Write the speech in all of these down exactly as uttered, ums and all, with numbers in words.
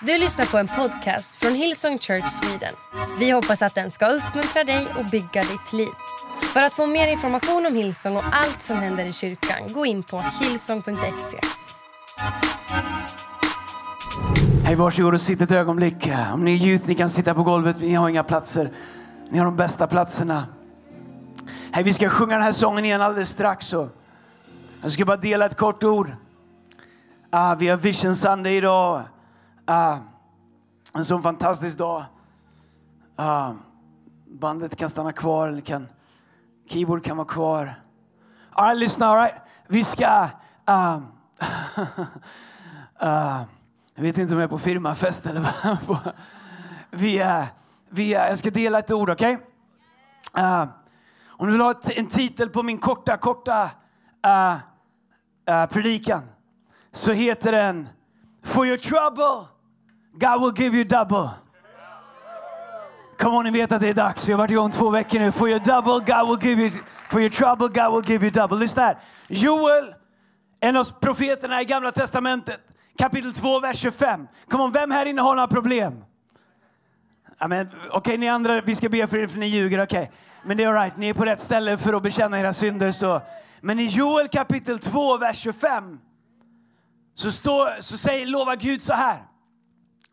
Du lyssnar på en podcast från Hillsong Church Sweden. Vi hoppas att den ska uppmuntra dig och bygga ditt liv. För att få mer information om Hillsong och allt som händer i kyrkan, gå in på hillsong punkt se. Hej, varsågod och sitt ett ögonblick. Om ni är youth, ni kan sitta på golvet. Ni har inga platser. Ni har de bästa platserna. Hej, vi ska sjunga den här sången igen alldeles strax. Så. Jag ska bara dela ett kort ord. Ah, vi har Vision Sunday idag. Ah, en sån fantastisk dag. Ah, bandet kan stanna kvar. Eller kan, keyboard kan vara kvar. All right, lyssna. All right. Vi ska... Ah, ah, jag vet inte om jag är på firmafest eller vad. vi är, vi är, jag ska dela ett ord, okej? Okay? Uh, om du vill ha ett, en titel på min korta, korta uh, uh, predikan, så heter den For your trouble, God will give you double. Kom on, ni vet att det är dags. Vi har varit igång två veckor nu. For your double, God will give you, for your trouble, God will give you double. Lyssna här. Joel, en av profeterna i Gamla Testamentet. Kapitel två, vers tjugofem. Kom on, vem här inne har några problem? Okej, okay, ni andra, vi ska be för er för ni ljuger, okej. Okay. Men det är all right, ni är på rätt ställe för att bekänna era synder. Så. Men i Joel kapitel två, vers tjugofem, så, stå, så säger, lovar Gud så här.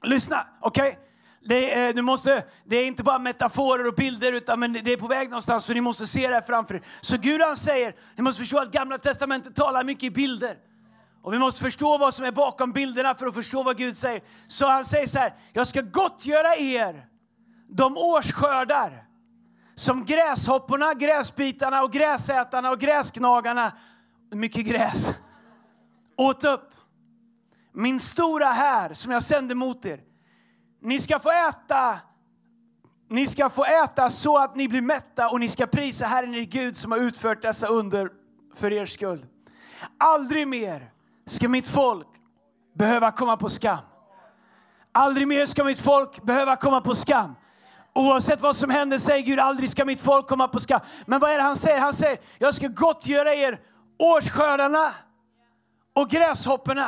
Lyssna, okej. Okay? Det, eh, du måste, det är inte bara metaforer och bilder, utan men det är på väg någonstans, så ni måste se det här framför er. Så Gud, han säger, ni måste förstå att Gamla Testamentet talar mycket i bilder. Och vi måste förstå vad som är bakom bilderna för att förstå vad Gud säger. Så han säger så här: jag ska gottgöra er de årsskördar som gräshopporna, gräsbitarna och gräsätarna och gräsknagarna, mycket gräs, åt upp. Min stora här som jag sände mot er. Ni ska få äta, ni ska få äta så att ni blir mätta, och ni ska prisa Herren er Gud som har utfört dessa under för er skull. Aldrig mer ska mitt folk behöva komma på skam. Aldrig mer ska mitt folk behöva komma på skam. Oavsett vad som händer, säger Gud, aldrig ska mitt folk komma på skam. Men vad är det han säger? Han säger, jag ska gottgöra er årsskördarna och gräshopporna.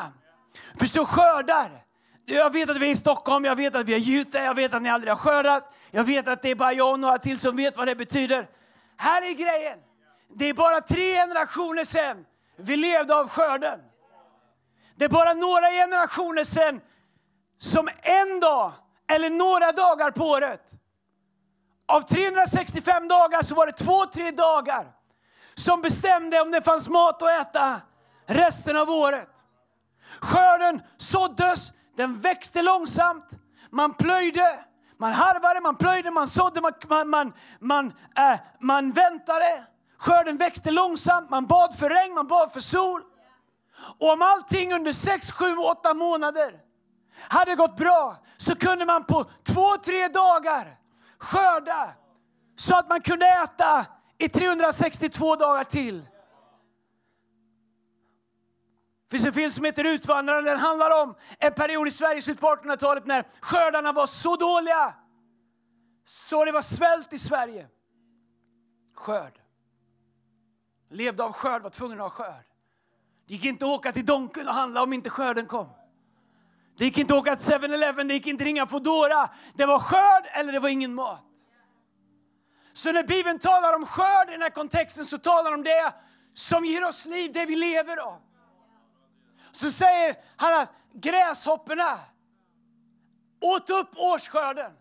Förstå, skördar. Jag vet att vi är i Stockholm, jag vet att vi är gjuta, jag vet att ni aldrig har skördat. Jag vet att det är bara jag och några till som vet vad det betyder. Här är grejen. Det är bara tre generationer sedan vi levde av skörden. Det är bara några generationer sedan som en dag eller några dagar på året. Av trehundrasextiofem dagar så var det två, tre dagar som bestämde om det fanns mat att äta resten av året. Skörden såddes, den växte långsamt. Man plöjde, man harvade, man plöjde, man sådde, man, man, man, man, äh, man väntade. Skörden växte långsamt, man bad för regn, man bad för sol. Och om allting under sex, sju, åtta månader hade gått bra, så kunde man på två, tre dagar skörda så att man kunde äta i trehundrasextiotvå dagar till. Det finns en film som heter Utvandrarna. Den handlar om en period i Sverige i slutet på artonhundratalet när skördarna var så dåliga så det var svält i Sverige. Skörd. Levde av skörd, var tvungen att ha skörd. Det gick inte att åka till Donken och handla om inte skörden kom. Det gick inte att åka till seven eleven, det gick inte att ringa Foodora. Det var skörd eller det var ingen mat. Så när Bibeln talar om skörd i den här kontexten, så talar de om det som ger oss liv, det vi lever av. Så säger han att gräshopporna åt upp årsskörden.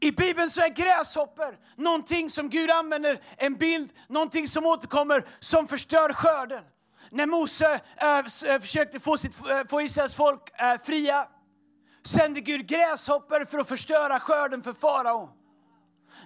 I Bibeln så är gräshoppor någonting som Gud använder, en bild, någonting som återkommer, som förstör skörden. När Mose äh, försökte få, sitt, få Israels folk äh, fria, sände Gud gräshoppor för att förstöra skörden för faraon.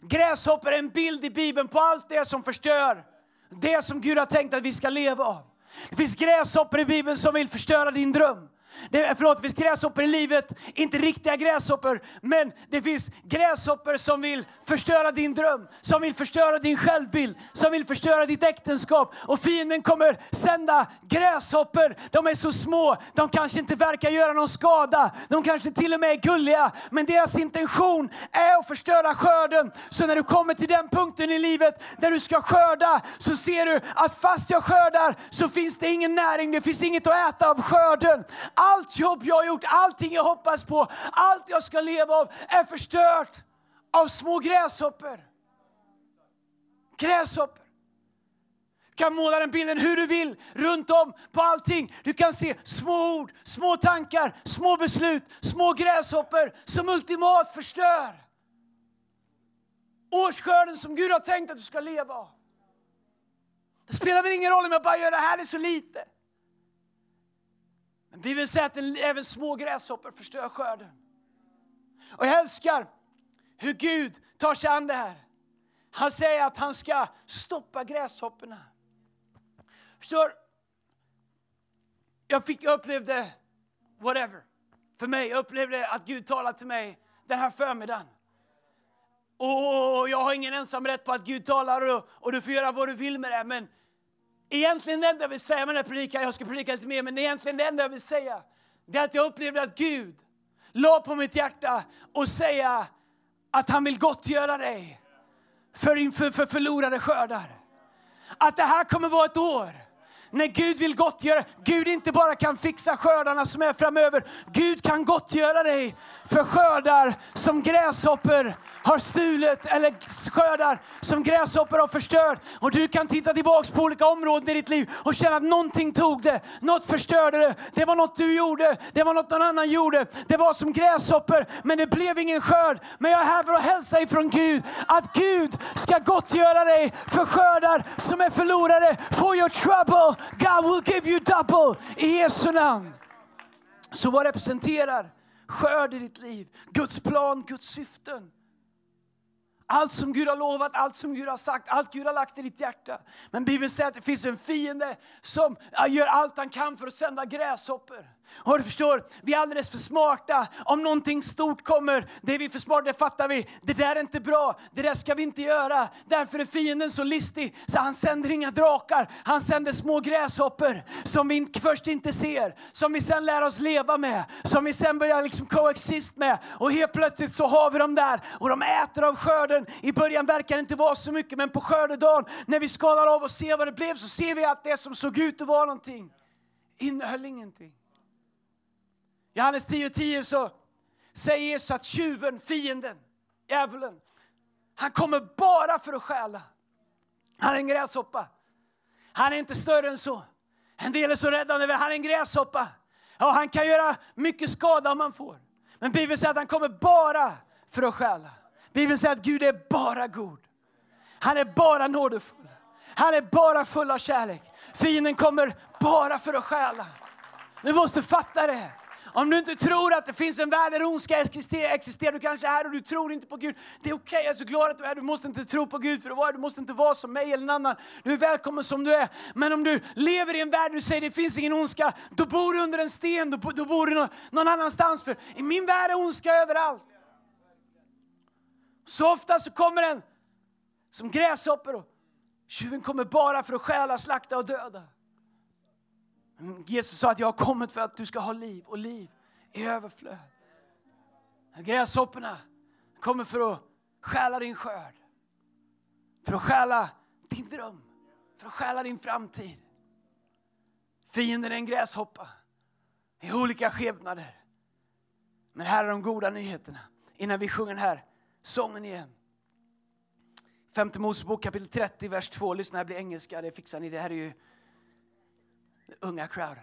Gräshoppor är en bild i Bibeln på allt det som förstör det som Gud har tänkt att vi ska leva av. Det finns gräshoppor i Bibeln som vill förstöra din dröm. Det, förlåt, det finns gräshoppor i livet, inte riktiga gräshoppor, men det finns gräshoppor som vill förstöra din dröm, som vill förstöra din självbild, som vill förstöra ditt äktenskap. Och fienden kommer sända gräshoppor. De är så små, de kanske inte verkar göra någon skada, de kanske till och med är gulliga, men deras intention är att förstöra skörden. Så när du kommer till den punkten i livet där du ska skörda, så ser du att fast jag skördar så finns det ingen näring, det finns inget att äta av skörden. allt jobb jag har gjort, allting jag hoppas på, allt jag ska leva av är förstört av små gräshoppor. Gräshoppor. Du kan måla den bilden hur du vill, runt om, på allting. Du kan se små ord, små tankar, små beslut, små gräshoppor som ultimat förstör årsskörden som Gud har tänkt att du ska leva av. Det spelar väl ingen roll om jag bara gör det här, det är så lite. Men Bibeln säger att även små gräshoppor förstör skörden. Och jag älskar hur Gud tar sig an det här. Han säger att han ska stoppa gräshopporna. Förstår, jag fick jag upplevde whatever. För mig, jag upplevde att Gud talade till mig den här förmiddagen. Och jag har ingen ensam rätt på att Gud talar och, och du får göra vad du vill med det. Men egentligen det enda jag vill säga med den här predikan, jag ska predika lite mer, men egentligen det enda jag vill säga, det är att jag upplevde att Gud la på mitt hjärta och säga att han vill gottgöra dig för, inför, för förlorade skördar. Att det här kommer vara ett år när Gud vill gottgöra. Gud inte bara kan fixa skördarna som är framöver. Gud kan gottgöra dig för skördar som gräshoppor har stulit. Eller skördar som gräshoppor har förstört. Och du kan titta tillbaka på olika områden i ditt liv och känna att någonting tog det. Något förstörde det. Det var något du gjorde. Det var något någon annan gjorde. Det var som gräshoppor, men det blev ingen skörd. Men jag är här för att hälsa ifrån Gud att Gud ska gottgöra dig för skördar som är förlorade. For your trouble God will give you double. I Jesu namn. Så vad representerar skörd i ditt liv? Guds plan, Guds syften. Allt som Gud har lovat, allt som Gud har sagt, allt Gud har lagt i ditt hjärta. Men Bibeln säger att det finns en fiende som gör allt han kan för att sända gräshoppor. Och du förstår, vi är alldeles för smarta. Om någonting stort kommer, det är vi för smarta, det fattar vi. Det där är inte bra, det där ska vi inte göra. Därför är fienden så listig, så han sänder inga drakar. Han sänder små gräshoppor som vi först inte ser. Som vi sen lär oss leva med. Som vi sen börjar liksom coexist med. Och helt plötsligt så har vi dem där. Och de äter av skörden. I början verkar det inte vara så mycket, men på skördedagen, när vi skalar av och ser vad det blev, så ser vi att det som såg ut att vara någonting innehöll ingenting. Johannes tio tio så säger Jesus att tjuven, fienden, djävulen, han kommer bara för att stjäla. Han är en gräshoppa. Han är inte större än så. En del är så rädda när han är en gräshoppa. Ja, han kan göra mycket skada om man får. Men Bibeln säger att han kommer bara för att stjäla. Bibeln säger att Gud är bara god. Han är bara nådefull. Han är bara full av kärlek. Fienden kommer bara för att stjäla. Du måste fatta det. Om du inte tror att det finns en värld där hon ska existera, existerar du kanske här och du tror inte på Gud. Det är okej, okay, jag är så glad att du är. Du måste inte tro på Gud för att vara. Du måste inte vara som mig eller någon annan. Du är välkommen som du är. Men om du lever i en värld där du säger det finns ingen ondska, då bor du under en sten, då, då bor du någon, någon annanstans. För i min värld är ondska överallt. Så ofta så kommer den som gräshoppor och tjuven kommer bara för att stjäla, slakta och döda. Jesus sa att jag har kommit för att du ska ha liv och liv i överflöd. Gräshopporna kommer för att stjäla din skörd. För att stjäla din dröm. För att stjäla din framtid. Fienden är en gräshoppa i olika skepnader. Men här är de goda nyheterna. Innan vi sjunger här sången igen. Femte Mosebok kapitel trettio vers två. Lyssna, här blir engelska, det fixar ni. Det här är ju unga crowden.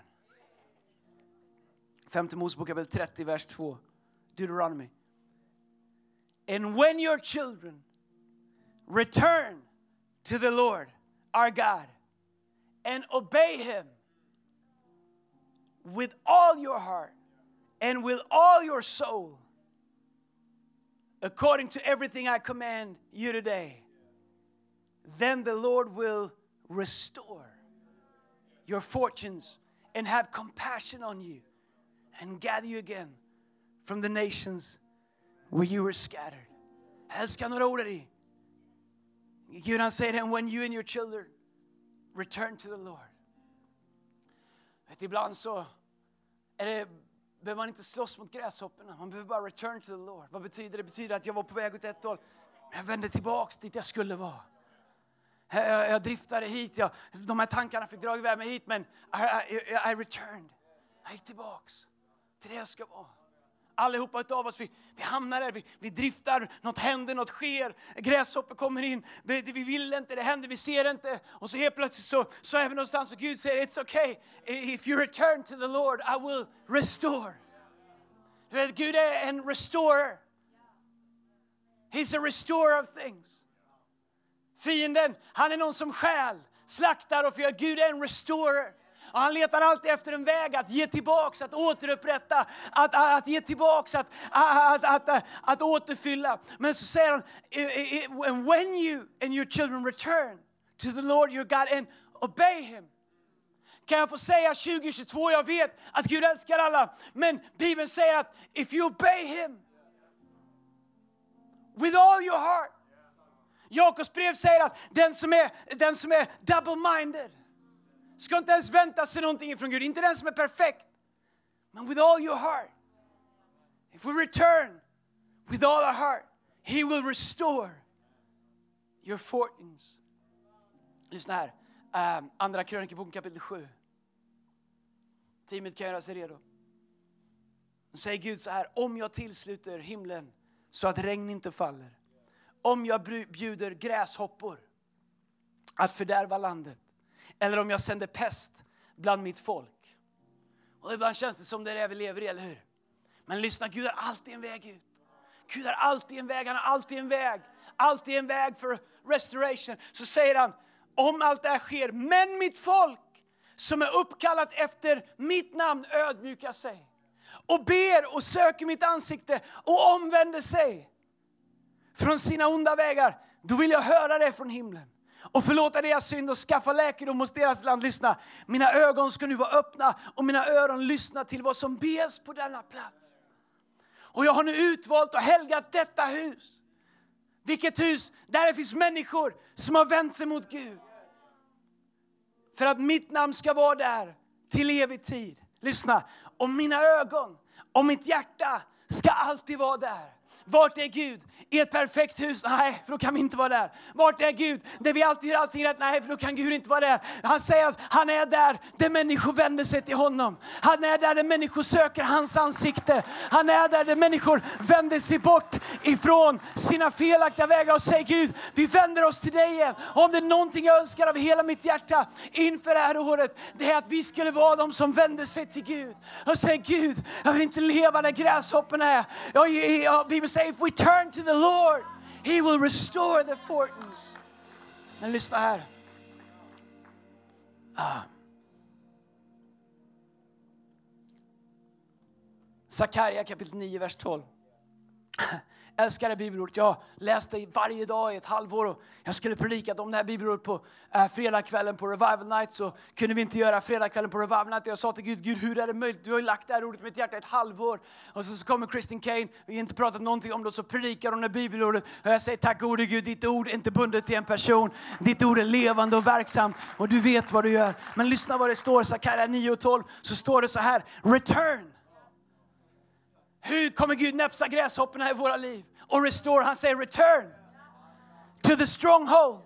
Femte Mosebok kapitel trettio vers två. Deuteronomy. And when your children return to the Lord our God and obey him with all your heart and with all your soul according to everything I command you today, then the Lord will restore your fortunes and have compassion on you and gather you again from the nations where you were scattered. Älskar några ord i. Gud han säger det, when you and your children return to the Lord. Vet, ibland så är det, behöver man inte slåss mot gräshopporna. Man behöver bara return to the Lord. Vad betyder det? Det betyder att jag var på väg åt ett håll, men jag vände tillbaks dit jag skulle vara. Jag, jag driftade hit. Jag, de här tankarna fick dra iväg mig hit. Men I, I, I returned. Jag gick tillbaks. Det är det jag ska vara. Allihopa av oss, vi, vi hamnar där, vi, vi driftar, något händer, något sker, gräshopper kommer in, vi, vi vill inte, det händer, vi ser inte. Och så helt plötsligt så, så är vi någonstans och Gud säger, it's okay, if you return to the Lord, I will restore. Du vet, Gud är en restorer. He's a restorer of things. Fienden, han är någon som stjäl, slaktar och för Gud är en restorer. Och han letar alltid efter en väg att ge tillbaka, att återupprätta, att, att, att ge tillbaka, att, att, att, att, att återfylla. Men så säger han, and when you and your children return to the Lord your God and obey him. Kan jag få säga tjugo tjugotvå, jag vet att Gud älskar alla. Men Bibeln säger att if you obey him with all your heart. Jakobs brev säger att den som är, den som är double-minded ska inte ens vänta sig någonting från Gud. Inte den som är perfekt. Men with all your heart. If we return with all our heart. He will restore your fortunes. Lyssna här. Um, Andra krönik i boken kapitel sju. Teamet kan göra sig redo. Då säger Gud så här. Om jag tillsluter himlen så att regn inte faller. Om jag bjuder gräshoppor att fördärva landet. Eller om jag sänder pest bland mitt folk. Och ibland känns det som det är vi lever i, eller hur? Men lyssna, Gud har alltid en väg ut. Gud har alltid en väg, han har alltid en väg. Alltid en väg för restoration. Så säger han, om allt det här sker, men mitt folk som är uppkallat efter mitt namn ödmjukar sig. Och ber och söker mitt ansikte och omvänder sig från sina onda vägar. Då vill jag höra det från himlen. Och förlåta deras synd och skaffa läkedom hos deras land. Lyssna, mina ögon ska nu vara öppna och mina öron lyssna till vad som bes på denna plats. Och jag har nu utvalt och helgat detta hus. Vilket hus? Där det finns människor som har vänt sig mot Gud. För att mitt namn ska vara där till evig tid. Lyssna, och mina ögon och mitt hjärta ska alltid vara där. Vart är Gud? I ett perfekt hus? Nej, för då kan vi inte vara där. Vart är Gud? Där vi alltid gör allting rätt? Nej, för då kan Gud inte vara där. Han säger att han är där där människor vänder sig till honom. Han är där där människor söker hans ansikte. Han är där där människor vänder sig bort ifrån sina felaktiga vägar och säger Gud, vi vänder oss till dig igen. Och om det är någonting jag önskar av hela mitt hjärta inför det här året, det är att vi skulle vara de som vänder sig till Gud. Och säger Gud, jag vill inte leva där gräshoppen är. Jag, jag, jag, Bibeln säger, if we turn to the Lord, he will restore the fortunes. Men lyssna här. Ah. Sakaria kapitel nio, vers tolv. Älskar det bibelordet. Jag läste varje dag i ett halvår och jag skulle predika om det här bibelordet på äh, fredagskvällen på Revival Night, så kunde vi inte göra fredagskvällen på Revival Night. Jag sa till Gud, Gud, hur är det möjligt? Du har ju lagt det här ordet i mitt hjärta ett halvår. Och så, så kommer Christine Kane, vi har inte pratat någonting om det, så predikar hon det bibelordet. Och jag säger, tack gode Gud, ditt ord är inte bundet till en person. Ditt ord är levande och verksamt och du vet vad du gör. Men lyssna vad det står, Sakaria nio och tolv, så står det så här, return. Hur kommer Gud näpsa gräshopporna i våra liv? Och restore, han säger return to the stronghold.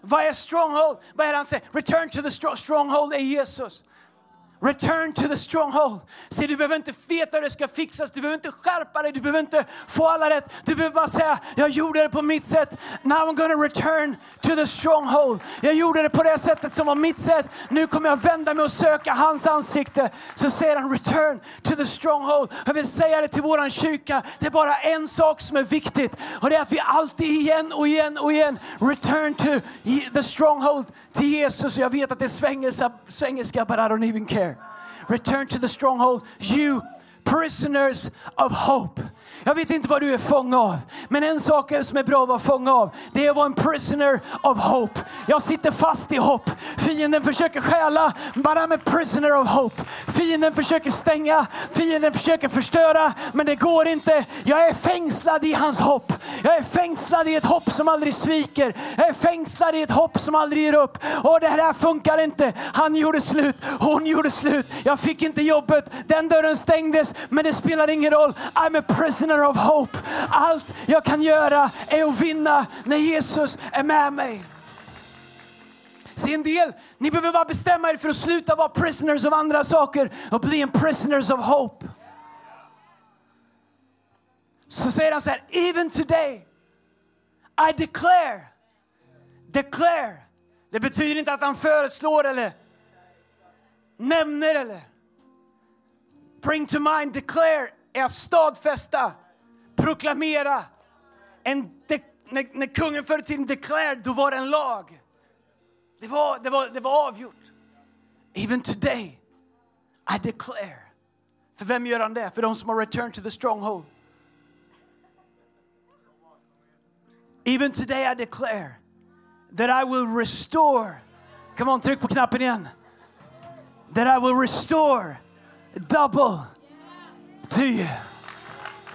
Vad är stronghold? Vad är det han säger? Return to the strong- stronghold är Jesus. Return to the stronghold. Se, du behöver inte veta hur det ska fixas. Du behöver inte skärpa dig. Du behöver inte få alla rätt. Du behöver bara säga, jag gjorde det på mitt sätt. Now I'm gonna return to the stronghold. Jag gjorde det på det sättet som var mitt sätt. Nu kommer jag vända mig och söka hans ansikte. Så säger han, return to the stronghold. Jag vill säga det till våran kyrka. Det är bara en sak som är viktigt. Och det är att vi alltid igen och igen och igen return to the stronghold till Jesus. Jag vet att det är svengelska, svengelska but I don't even care. Return to the stronghold, you prisoners of hope. Jag vet inte vad du är fångad av, men en sak som är bra att vara fångad av, det är att vara en prisoner of hope. Jag sitter fast i hopp. Fienden försöker stjäla, bara I'm a prisoner of hope. Fienden försöker stänga, fienden försöker förstöra, men det går inte. Jag är fängslad i hans hopp. Jag är fängslad i ett hopp som aldrig sviker. Jag är fängslad i ett hopp som aldrig ger upp. Och det här funkar inte. Han gjorde slut, hon gjorde slut. Jag fick inte jobbet, den dörren stängdes, men det spelar ingen roll. I'm a prisoner of hope. Allt jag kan göra är att vinna när Jesus är med mig. Se, en del, ni behöver bara bestämma er för att sluta vara prisoners av andra saker och bli en prisoners of hope. så säger han så här, even today I declare. Declare. Det betyder inte att han föreslår eller nämner eller bring to mind. Declare är att stadfästa, proklamera. En de- när, när kungen förde till declare, då var det en lag. Det var, det var, det var avgjort. Even today I declare. För vem gör han det? För de som har returned to the stronghold. Even today I declare that I will restore. Come on, tryck på knappen igen. That I will restore double to you.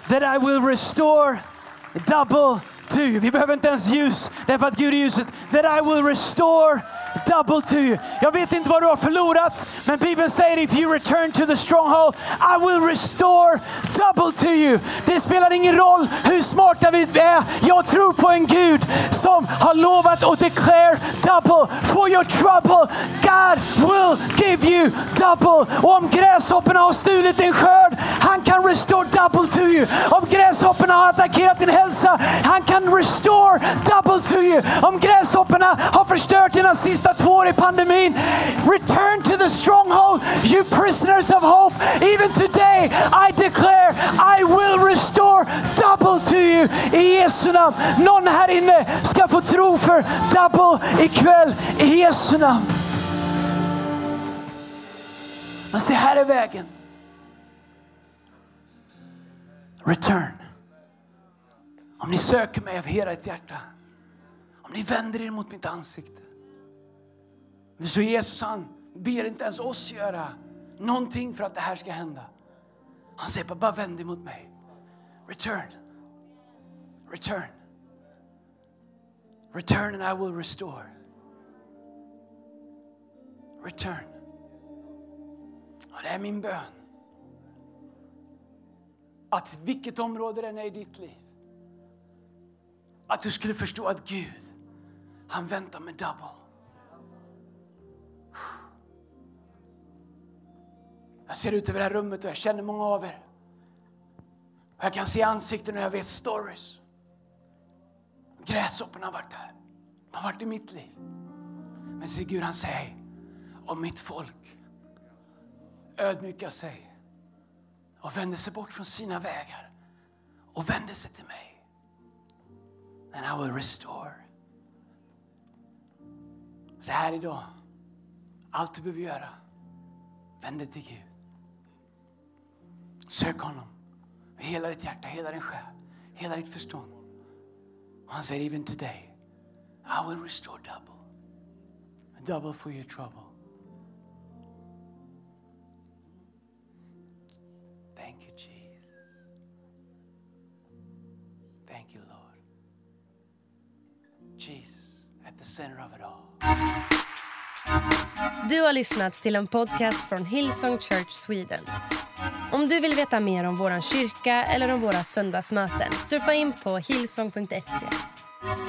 That I will restore double to you. Vi behöver inte ens ljus, därför att Gud är ljuset. That I will restore double to you. Jag vet inte vad du har förlorat, men Bibeln säger if you return to the stronghold, I will restore double to you. Det spelar ingen roll hur smarta vi är. Jag tror på en Gud som har lovat att declare double for your trouble. God will give you double. Och om gräshopporna har stulit din skörd, han kan restore double to you. Om gräshopporna har attackerat din hälsa, han kan restore double to you. Om gräshopporna har förstört dina sista två år i pandemin, return to the stronghold, you prisoners of hope. Even today I declare I will restore double to you. I Jesu namn. Någon här inne ska få tro för double ikväll i Jesu namn. Men se, här är vägen. Return. Om ni söker mig av hela ert hjärta, om ni vänder er mot mitt ansikte. Så Jesus, han ber inte ens oss göra någonting för att det här ska hända. Han säger bara, bara vänd dig mot mig. Return. Return. Return and I will restore. Return. Och det är min bön. Att vilket område det är i ditt liv, att du skulle förstå att Gud, han väntar med double. Jag ser ut över det här rummet och jag känner många av er. Jag kan se ansikten och jag vet stories. Gräshopporna har varit där. De har varit i mitt liv. Men så Gud, han säger, om mitt folk ödmjukar sig och vänder sig bort från sina vägar och vänder sig till mig, then I will restore. Så här idag, allt du behöver göra, vänd dig till Gud. Sök honom med hela ditt hjärta, hela din själ, hela ditt förstånd. Och han säger, even today I will restore double. Double for your trouble. Thank you Jesus. Thank you Lord. Jesus at the center of it all. Du har lyssnat till en podcast från Hillsong Church Sweden. Om du vill veta mer om våran kyrka eller om våra söndagsmöten, surfa in på hillsong punkt se.